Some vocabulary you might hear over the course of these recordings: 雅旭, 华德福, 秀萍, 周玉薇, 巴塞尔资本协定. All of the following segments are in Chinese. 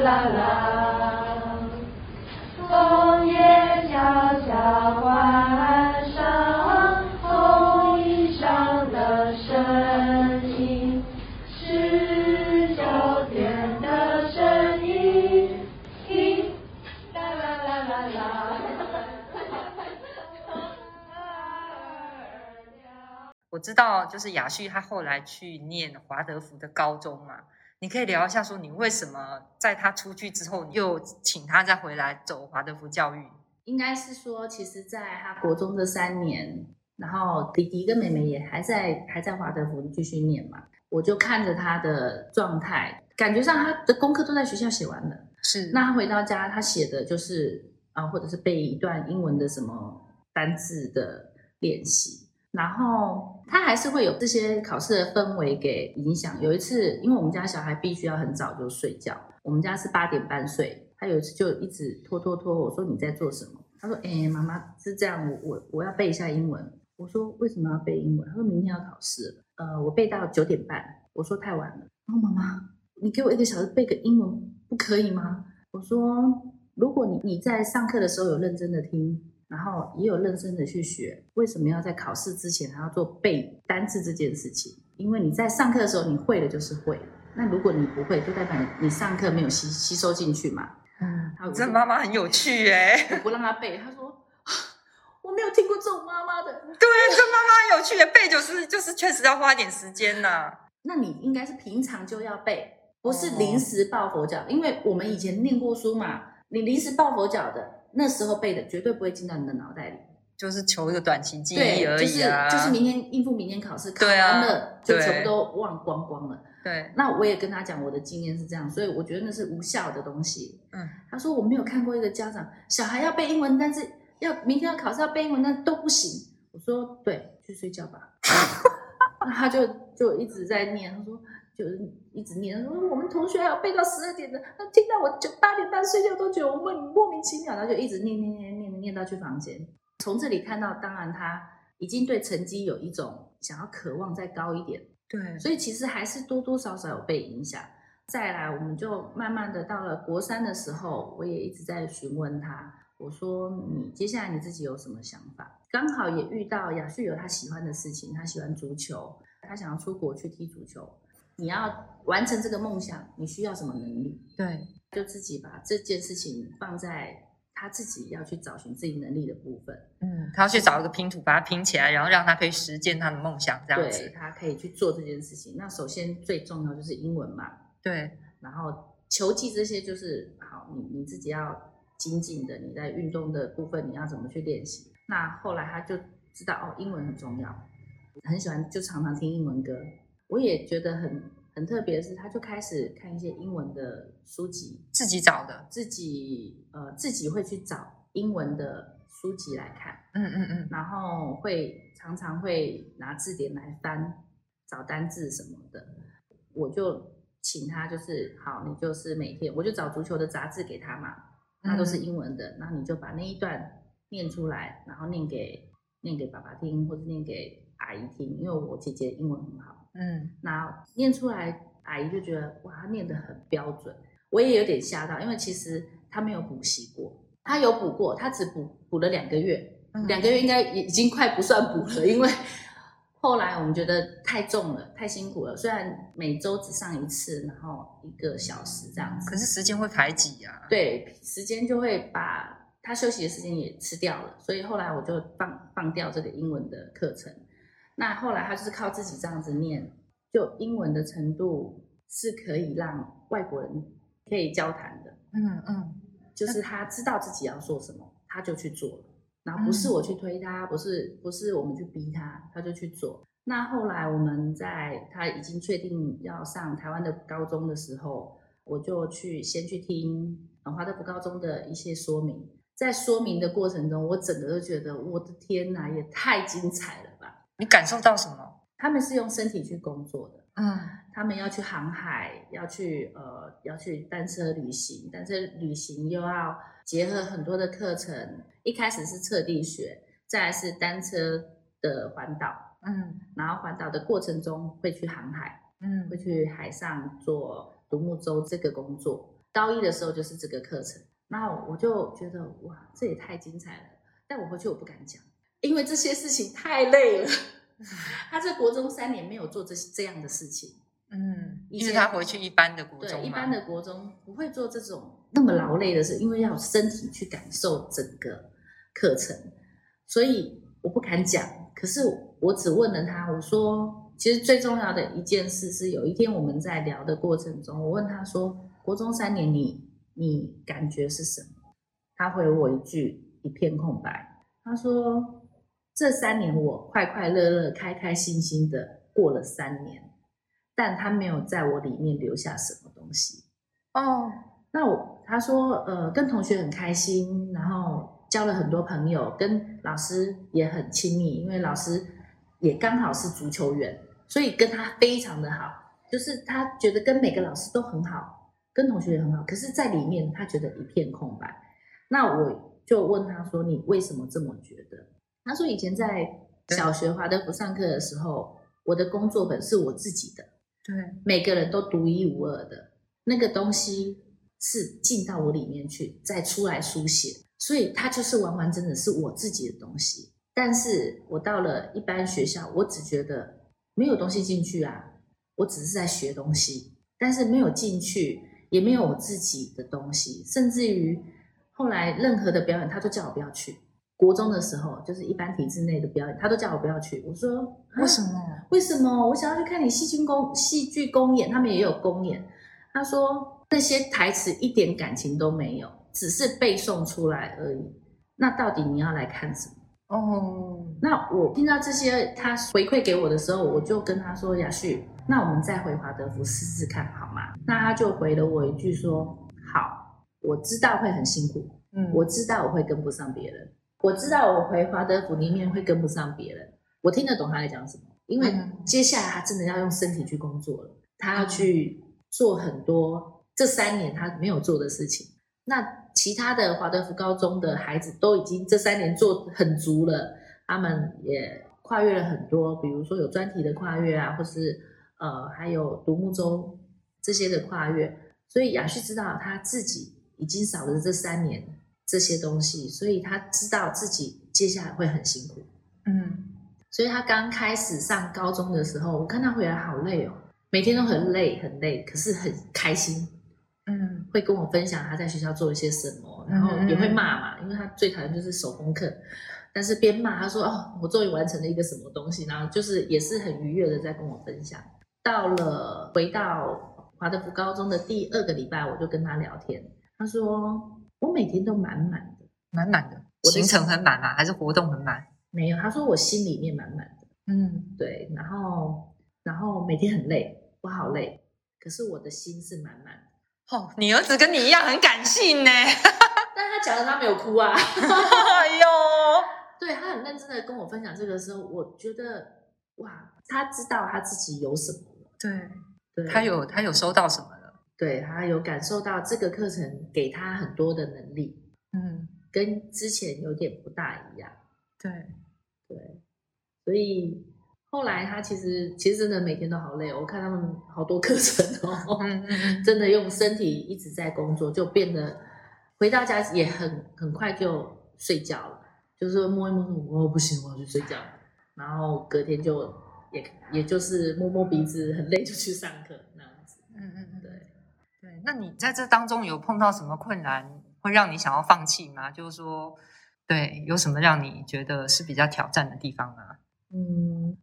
啦啦，枫叶悄悄换上红衣裳的身影，19点的声音，听，啦啦啦啦啦。我知道，就是雅旭他后来去念华德福的高中嘛。你可以聊一下说你为什么在他出去之后你又请他再回来走华德福教育。应该是说其实在他国中这3年，然后弟弟跟妹妹也还在华德福继续念嘛，我就看着他的状态，感觉上他的功课都在学校写完了，是那他回到家他写的就是或者是背一段英文的什么单字的练习，然后他还是会有这些考试的氛围给影响。有一次因为我们家小孩必须要很早就睡觉，我们家是8点半睡，他有一次就一直拖我说你在做什么，他说妈妈是这样，我要背一下英文，我说为什么要背英文，他说明天要考试了，我背到9点半，我说太晚了，然后妈妈你给我1个小时背个英文不可以吗，我说如果你在上课的时候有认真的听，然后也有认真的去学，为什么要在考试之前还要做背单字这件事情，因为你在上课的时候你会的就是会，那如果你不会就代表你上课没有 吸收进去嘛。这妈妈很有趣耶，我不让她背，她说我没有听过这种妈妈的，对这妈妈很有趣耶，背就是确实要花点时间啊。那你应该是平常就要背，不是临时抱佛脚，因为我们以前念过书嘛，你临时抱佛脚的那时候背的绝对不会进到你的脑袋里，就是求一个短期记忆而已啊。就是明天应付明天考试，考完了就全部都忘光光了。对，那我也跟他讲我的经验是这样，所以我觉得那是无效的东西。嗯，他说我没有看过一个家长小孩要背英文，但是要明天要考试要背英文，那都不行。我说对，去睡觉吧。那他就一直在念，他说。就是一直念说我们同学还有背到12点的，那听到我8点半睡觉都觉得我莫名其妙，他就一直念到去房间。从这里看到，当然他已经对成绩有一种想要渴望再高一点，对，所以其实还是多多少少有被影响。再来，我们就慢慢的到了国3的时候，我也一直在询问他，我说你接下来你自己有什么想法？刚好也遇到雅旭有他喜欢的事情，他喜欢足球，他想要出国去踢足球。你要完成这个梦想，你需要什么能力？对，就自己把这件事情放在他自己要去找寻自己能力的部分。嗯，他要去找一个拼图，把它拼起来，然后让他可以实践他的梦想，这样子。对，他可以去做这件事情。那首先最重要就是英文嘛。对，然后球技这些就是好，你自己要精进的，你在运动的部分你要怎么去练习？那后来他就知道哦，英文很重要，很喜欢就常常听英文歌。我也觉得很特别的是，他就开始看一些英文的书籍，自己找的，自己会去找英文的书籍来看，然后常常会拿字典来翻，找单字什么的。我就请他就是好，你就是每天我就找足球的杂志给他嘛，那都是英文的，那你就把那一段念出来，然后念给爸爸听，或者念给阿姨听，因为我姐姐英文很好。那念出来，阿姨就觉得哇，她念得很标准。我也有点吓到，因为其实她没有补习过，她有补过，她只补了2个月，2个月应该已经快不算补了，因为后来我们觉得太重了，太辛苦了。虽然每周只上一次，然后1个小时这样子，可是时间会排挤啊。对，时间就会把她休息的时间也吃掉了，所以后来我就放掉这个英文的课程。那后来他就是靠自己这样子念，就英文的程度是可以让外国人可以交谈的。就是他知道自己要做什么，他就去做了。然后不是我去推他，不是我们去逼他，他就去做。那后来我们在他已经确定要上台湾的高中的时候，我就先去听华德福高中的一些说明。在说明的过程中，我整个都觉得我的天哪，也太精彩了吧！你感受到什么？他们是用身体去工作的，他们要去航海，要去单车旅行又要结合很多的课程。一开始是彻地学，再来是单车的环岛，然后环岛的过程中会去航海，会去海上做独木舟这个工作。高一的时候就是这个课程，然后我就觉得哇，这也太精彩了，但我回去我不敢讲，因为这些事情太累了。他在国中3年没有做这样的事情，嗯，因为他回去一般的国中，对，一般的国中不会做这种那么劳累的事，因为要身体去感受整个课程，所以我不敢讲。可是我只问了他，我说其实最重要的一件事是，有一天我们在聊的过程中，我问他说国中3年你感觉是什么，他回我一句一片空白，他说这3年我快快乐乐开开心心的过了3年，但他没有在我里面留下什么东西。哦，那他说跟同学很开心，然后交了很多朋友，跟老师也很亲密，因为老师也刚好是足球员，所以跟他非常的好，就是他觉得跟每个老师都很好，跟同学也很好，可是在里面他觉得一片空白。那我就问他说你为什么这么觉得，他说以前在小学华德福上课的时候，我的工作本是我自己的，对，每个人都独一无二的，那个东西是进到我里面去再出来书写，所以它就是完完整整是我自己的东西。但是我到了一般学校，我只觉得没有东西进去啊，我只是在学东西，但是没有进去，也没有我自己的东西，甚至于后来任何的表演他都叫我不要去，国中的时候就是一般体制内的表演他都叫我不要去，我说为什么为什么，我想要去看你戏剧公演，他们也有公演，他说那些台词一点感情都没有，只是背诵出来而已，那到底你要来看什么。哦，那我听到这些他回馈给我的时候，我就跟他说雅旭，那我们再回华德福试试看好吗？那他就回了我一句说好，我知道会很辛苦，我知道我会跟不上别人，我知道我回华德福里面会跟不上别人。我听得懂他在讲什么，因为接下来他真的要用身体去工作了，他要去做很多这3年他没有做的事情。那其他的华德福高中的孩子都已经这3年做很足了，他们也跨越了很多，比如说有专题的跨越啊，或是还有独木舟这些的跨越，所以雅旭知道他自己已经少了这3年这些东西，所以他知道自己接下来会很辛苦。嗯，所以他刚开始上高中的时候，我看他回来好累哦，每天都很累很累，可是很开心。嗯，会跟我分享他在学校做了些什么，然后也会骂嘛，因为他最讨厌就是手工课，但是边骂他说哦，我终于完成了一个什么东西，然后就是也是很愉悦的在跟我分享。到了回到华德福高中的第2个礼拜，我就跟他聊天，他说我每天都满满的，我行程很满嘛，还是活动很满？没有，他说我心里面满满的。嗯，对，然后每天很累，我好累，可是我的心是满满的。哦，你儿子跟你一样很感性呢。但他讲的他没有哭啊。哎呦，对，他很认真的跟我分享这个时候，我觉得哇，他知道他自己有什么了。对，他有收到什么？对，他有感受到这个课程给他很多的能力，嗯，跟之前有点不大一样。对，所以后来他其实真的每天都好累，我看他们好多课程哦，真的用身体一直在工作，就变得回到家也很快就睡觉了，就是摸一摸，哦不行，我要去睡觉，然后隔天就也就是摸摸鼻子，很累就去上课那样子。对，那你在这当中有碰到什么困难会让你想要放弃吗？就是说对，有什么让你觉得是比较挑战的地方吗？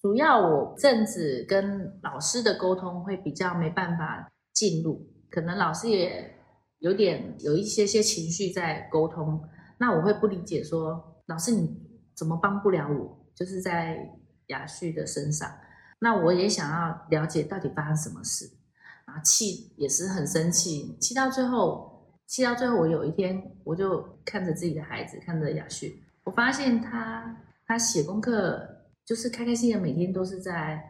主要我阵子跟老师的沟通会比较没办法进入，可能老师也有一些情绪在沟通，那我会不理解说老师你怎么帮不了我，就是在雅旭的身上，那我也想要了解到底发生什么事，啊，气也是很生气，气到最后，我有一天我就看着自己的孩子，看着雅旭，我发现他写功课就是开开心心，每天都是在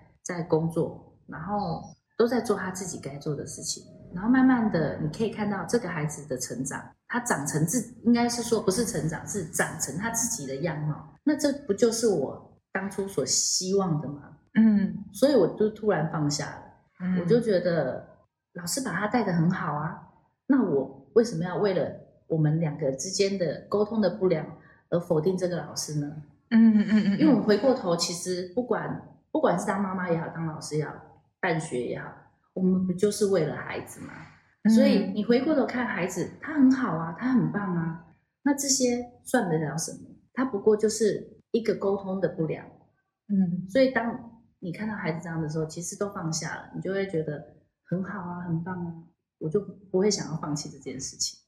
工作，然后都在做他自己该做的事情，然后慢慢的你可以看到这个孩子的成长，他长成应该是说不是成长，是长成他自己的样貌，那这不就是我当初所希望的吗？嗯，所以我就突然放下了，我就觉得老师把他带得很好啊，那我为什么要为了我们两个之间的沟通的不良而否定这个老师呢？因为我回过头，其实不管是当妈妈也好，当老师也好，办学也好，我们不就是为了孩子吗？所以你回过头看孩子，他很好啊，他很棒啊，那这些算得了什么？他不过就是一个沟通的不良。所以当你看到孩子这样的时候，其实都放下了，你就会觉得很好啊，很棒啊，我就不会想要放弃这件事情。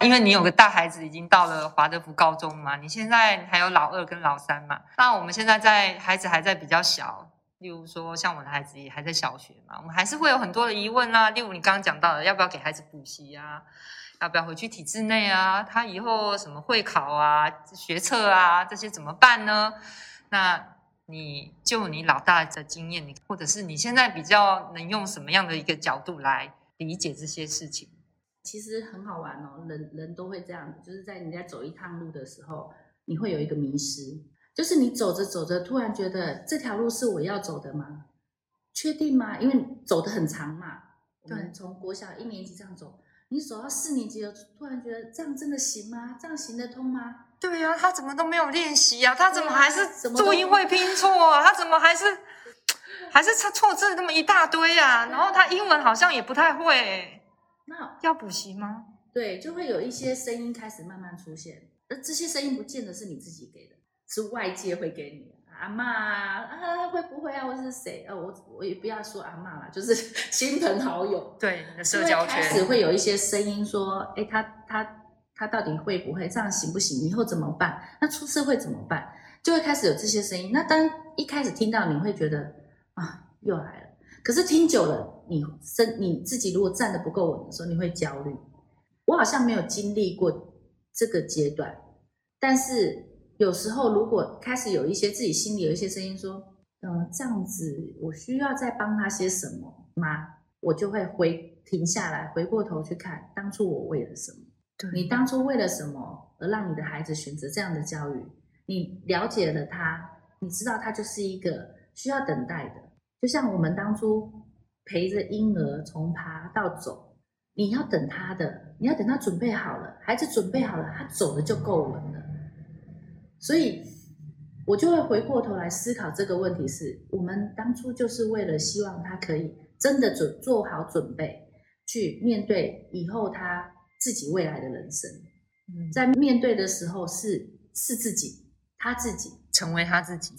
因为你有个大孩子已经到了华德福高中嘛，你现在还有老二跟老三嘛，那我们现在在孩子还在比较小，例如说像我的孩子也还在小学嘛，我们还是会有很多的疑问啊，例如你刚刚讲到的要不要给孩子补习啊，要不要回去体制内啊，他以后什么会考啊、学测啊，这些怎么办呢？那你就你老大的经验，或者是你现在比较能用什么样的一个角度来理解这些事情？其实很好玩哦，人都会这样，就是在你在走一趟路的时候，你会有一个迷失，就是你走着走着，突然觉得这条路是我要走的吗？确定吗？因为走得很长嘛，我们从国小一年级这样走，你走到四年级了，突然觉得这样真的行吗？这样行得通吗？对啊，他怎么都没有练习啊，他怎么还是注音会拼错啊，他怎么还是错字那么一大堆啊，然后他英文好像也不太会、那要补习吗？对，就会有一些声音开始慢慢出现，而这些声音不见得是你自己给的，是外界会给你的。阿嬷啊，会不会啊？我是谁？我也不要说阿嬷啦，就是亲朋好友。对，你的社交圈开始会有一些声音说，哎，他到底会不会？这样行不行？以后怎么办？那出社会怎么办？就会开始有这些声音。那当一开始听到，你会觉得啊，又来了。可是听久了，你自己如果站得不够稳的时候，你会焦虑。我好像没有经历过这个阶段，但是有时候如果开始有一些自己心里有一些声音说，这样子我需要再帮他些什么吗？我就会停下来，回过头去看当初我为了什么。你当初为了什么而让你的孩子选择这样的教育？你了解了他，你知道他就是一个需要等待的，就像我们当初陪着婴儿从爬到走，你要等他的，你要等他准备好了，孩子准备好了，他走的就够稳了。所以我就会回过头来思考这个问题，是我们当初就是为了希望他可以真的做好准备，去面对以后他自己未来的人生。在面对的时候是自己，他自己成为他自己，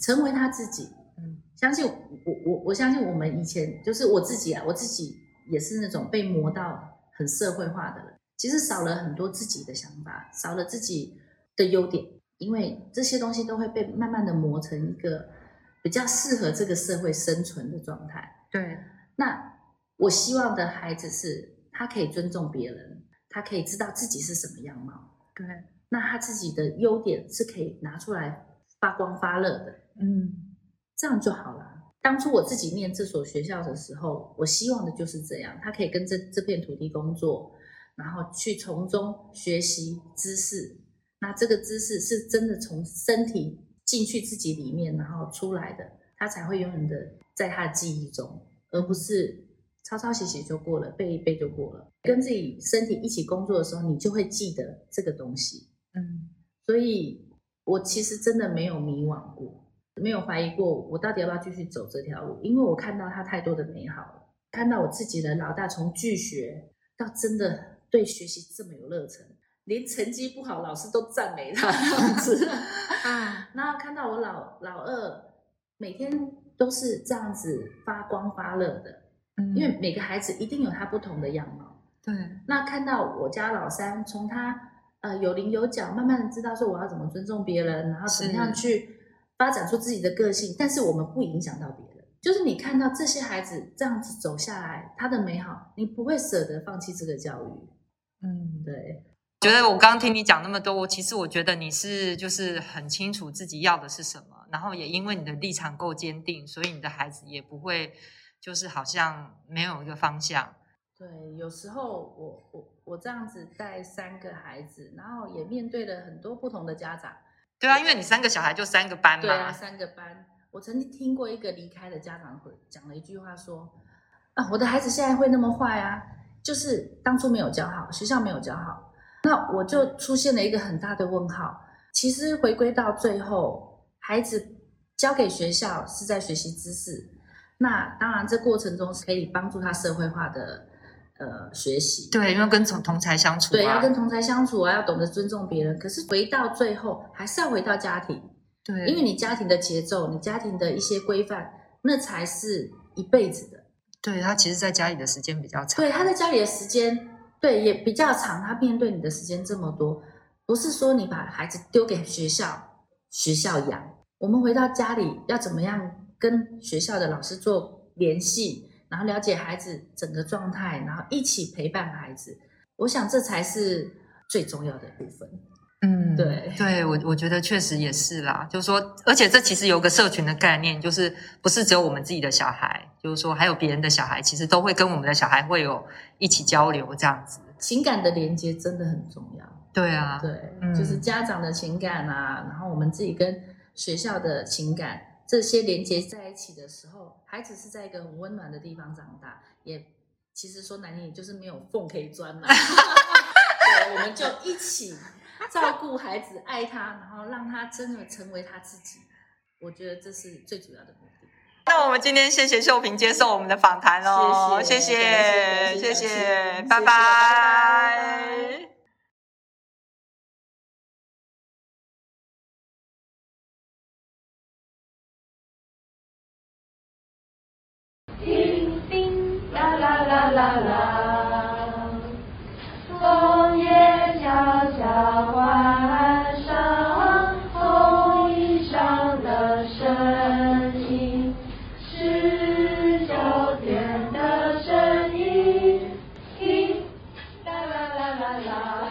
我相信我们以前就是我自己啊，我自己也是那种被磨到很社会化的人，其实少了很多自己的想法，少了自己的优点，因为这些东西都会被慢慢的磨成一个比较适合这个社会生存的状态。对，那我希望的孩子是他可以尊重别人，他可以知道自己是什么样貌，对，那他自己的优点是可以拿出来发光发热的，这样就好了。当初我自己念这所学校的时候，我希望的就是这样，他可以跟这片土地工作，然后去从中学习知识，那这个知识是真的从身体进去自己里面，然后出来的，他才会永远的在他的记忆中，而不是抄抄写写就过了，背一背就过了。跟自己身体一起工作的时候，你就会记得这个东西。所以我其实真的没有迷惘过，没有怀疑过我到底要不要继续走这条路，因为我看到它太多的美好了，看到我自己的老大从拒学到真的对学习这么有热忱，连成绩不好老师都赞美他这样子然后看到我老二每天都是这样子发光发热的，因为每个孩子一定有他不同的样貌。对，那看到我家老三从他有棱有角，慢慢的知道说我要怎么尊重别人，然后怎么样去发展出自己的个性，但是我们不影响到别人。就是你看到这些孩子这样子走下来，他的美好，你不会舍得放弃这个教育。对。觉得我刚刚听你讲那么多，我觉得你是就是很清楚自己要的是什么，然后也因为你的立场够坚定，所以你的孩子也不会就是好像没有一个方向。对，有时候我这样子带三个孩子，然后也面对了很多不同的家长。对啊，因为你三个小孩就三个班嘛。对啊，三个班。我曾经听过一个离开的家长讲了一句话说，我的孩子现在会那么坏啊，就是当初没有教好，学校没有教好，那我就出现了一个很大的问号。其实回归到最后，孩子交给学校是在学习知识，那当然这过程中可以帮助他社会化的学习，对，因为跟同侪相处、啊、对，要跟同侪相处啊，要懂得尊重别人，可是回到最后还是要回到家庭，对，因为你家庭的节奏，你家庭的一些规范，那才是一辈子的。对，他其实在家里的时间比较长，对，他在家里的时间，对，也比较长，他面对你的时间这么多，不是说你把孩子丢给学校，学校养，我们回到家里要怎么样跟学校的老师做联系，然后了解孩子整个状态，然后一起陪伴孩子，我想这才是最重要的部分。嗯，对对，我觉得确实也是啦，就是说，而且这其实有个社群的概念，就是不是只有我们自己的小孩，就是说还有别人的小孩，其实都会跟我们的小孩会有一起交流这样子。情感的连接真的很重要。对啊，对、嗯，就是家长的情感啊，然后我们自己跟学校的情感，这些连接在一起的时候，孩子是在一个很温暖的地方长大，也其实说难听，就是没有缝可以钻嘛。对，我们就一起照顾孩子，爱他，然后让他真的成为他自己，我觉得这是最主要的目的。那我们今天谢谢秀萍接受我们的访谈哦，谢谢，谢谢，拜拜。叮叮啦啦啦啦啦，枫叶悄悄晚上，红衣裳的身影，是秋天的身影，叮啦啦啦啦啦。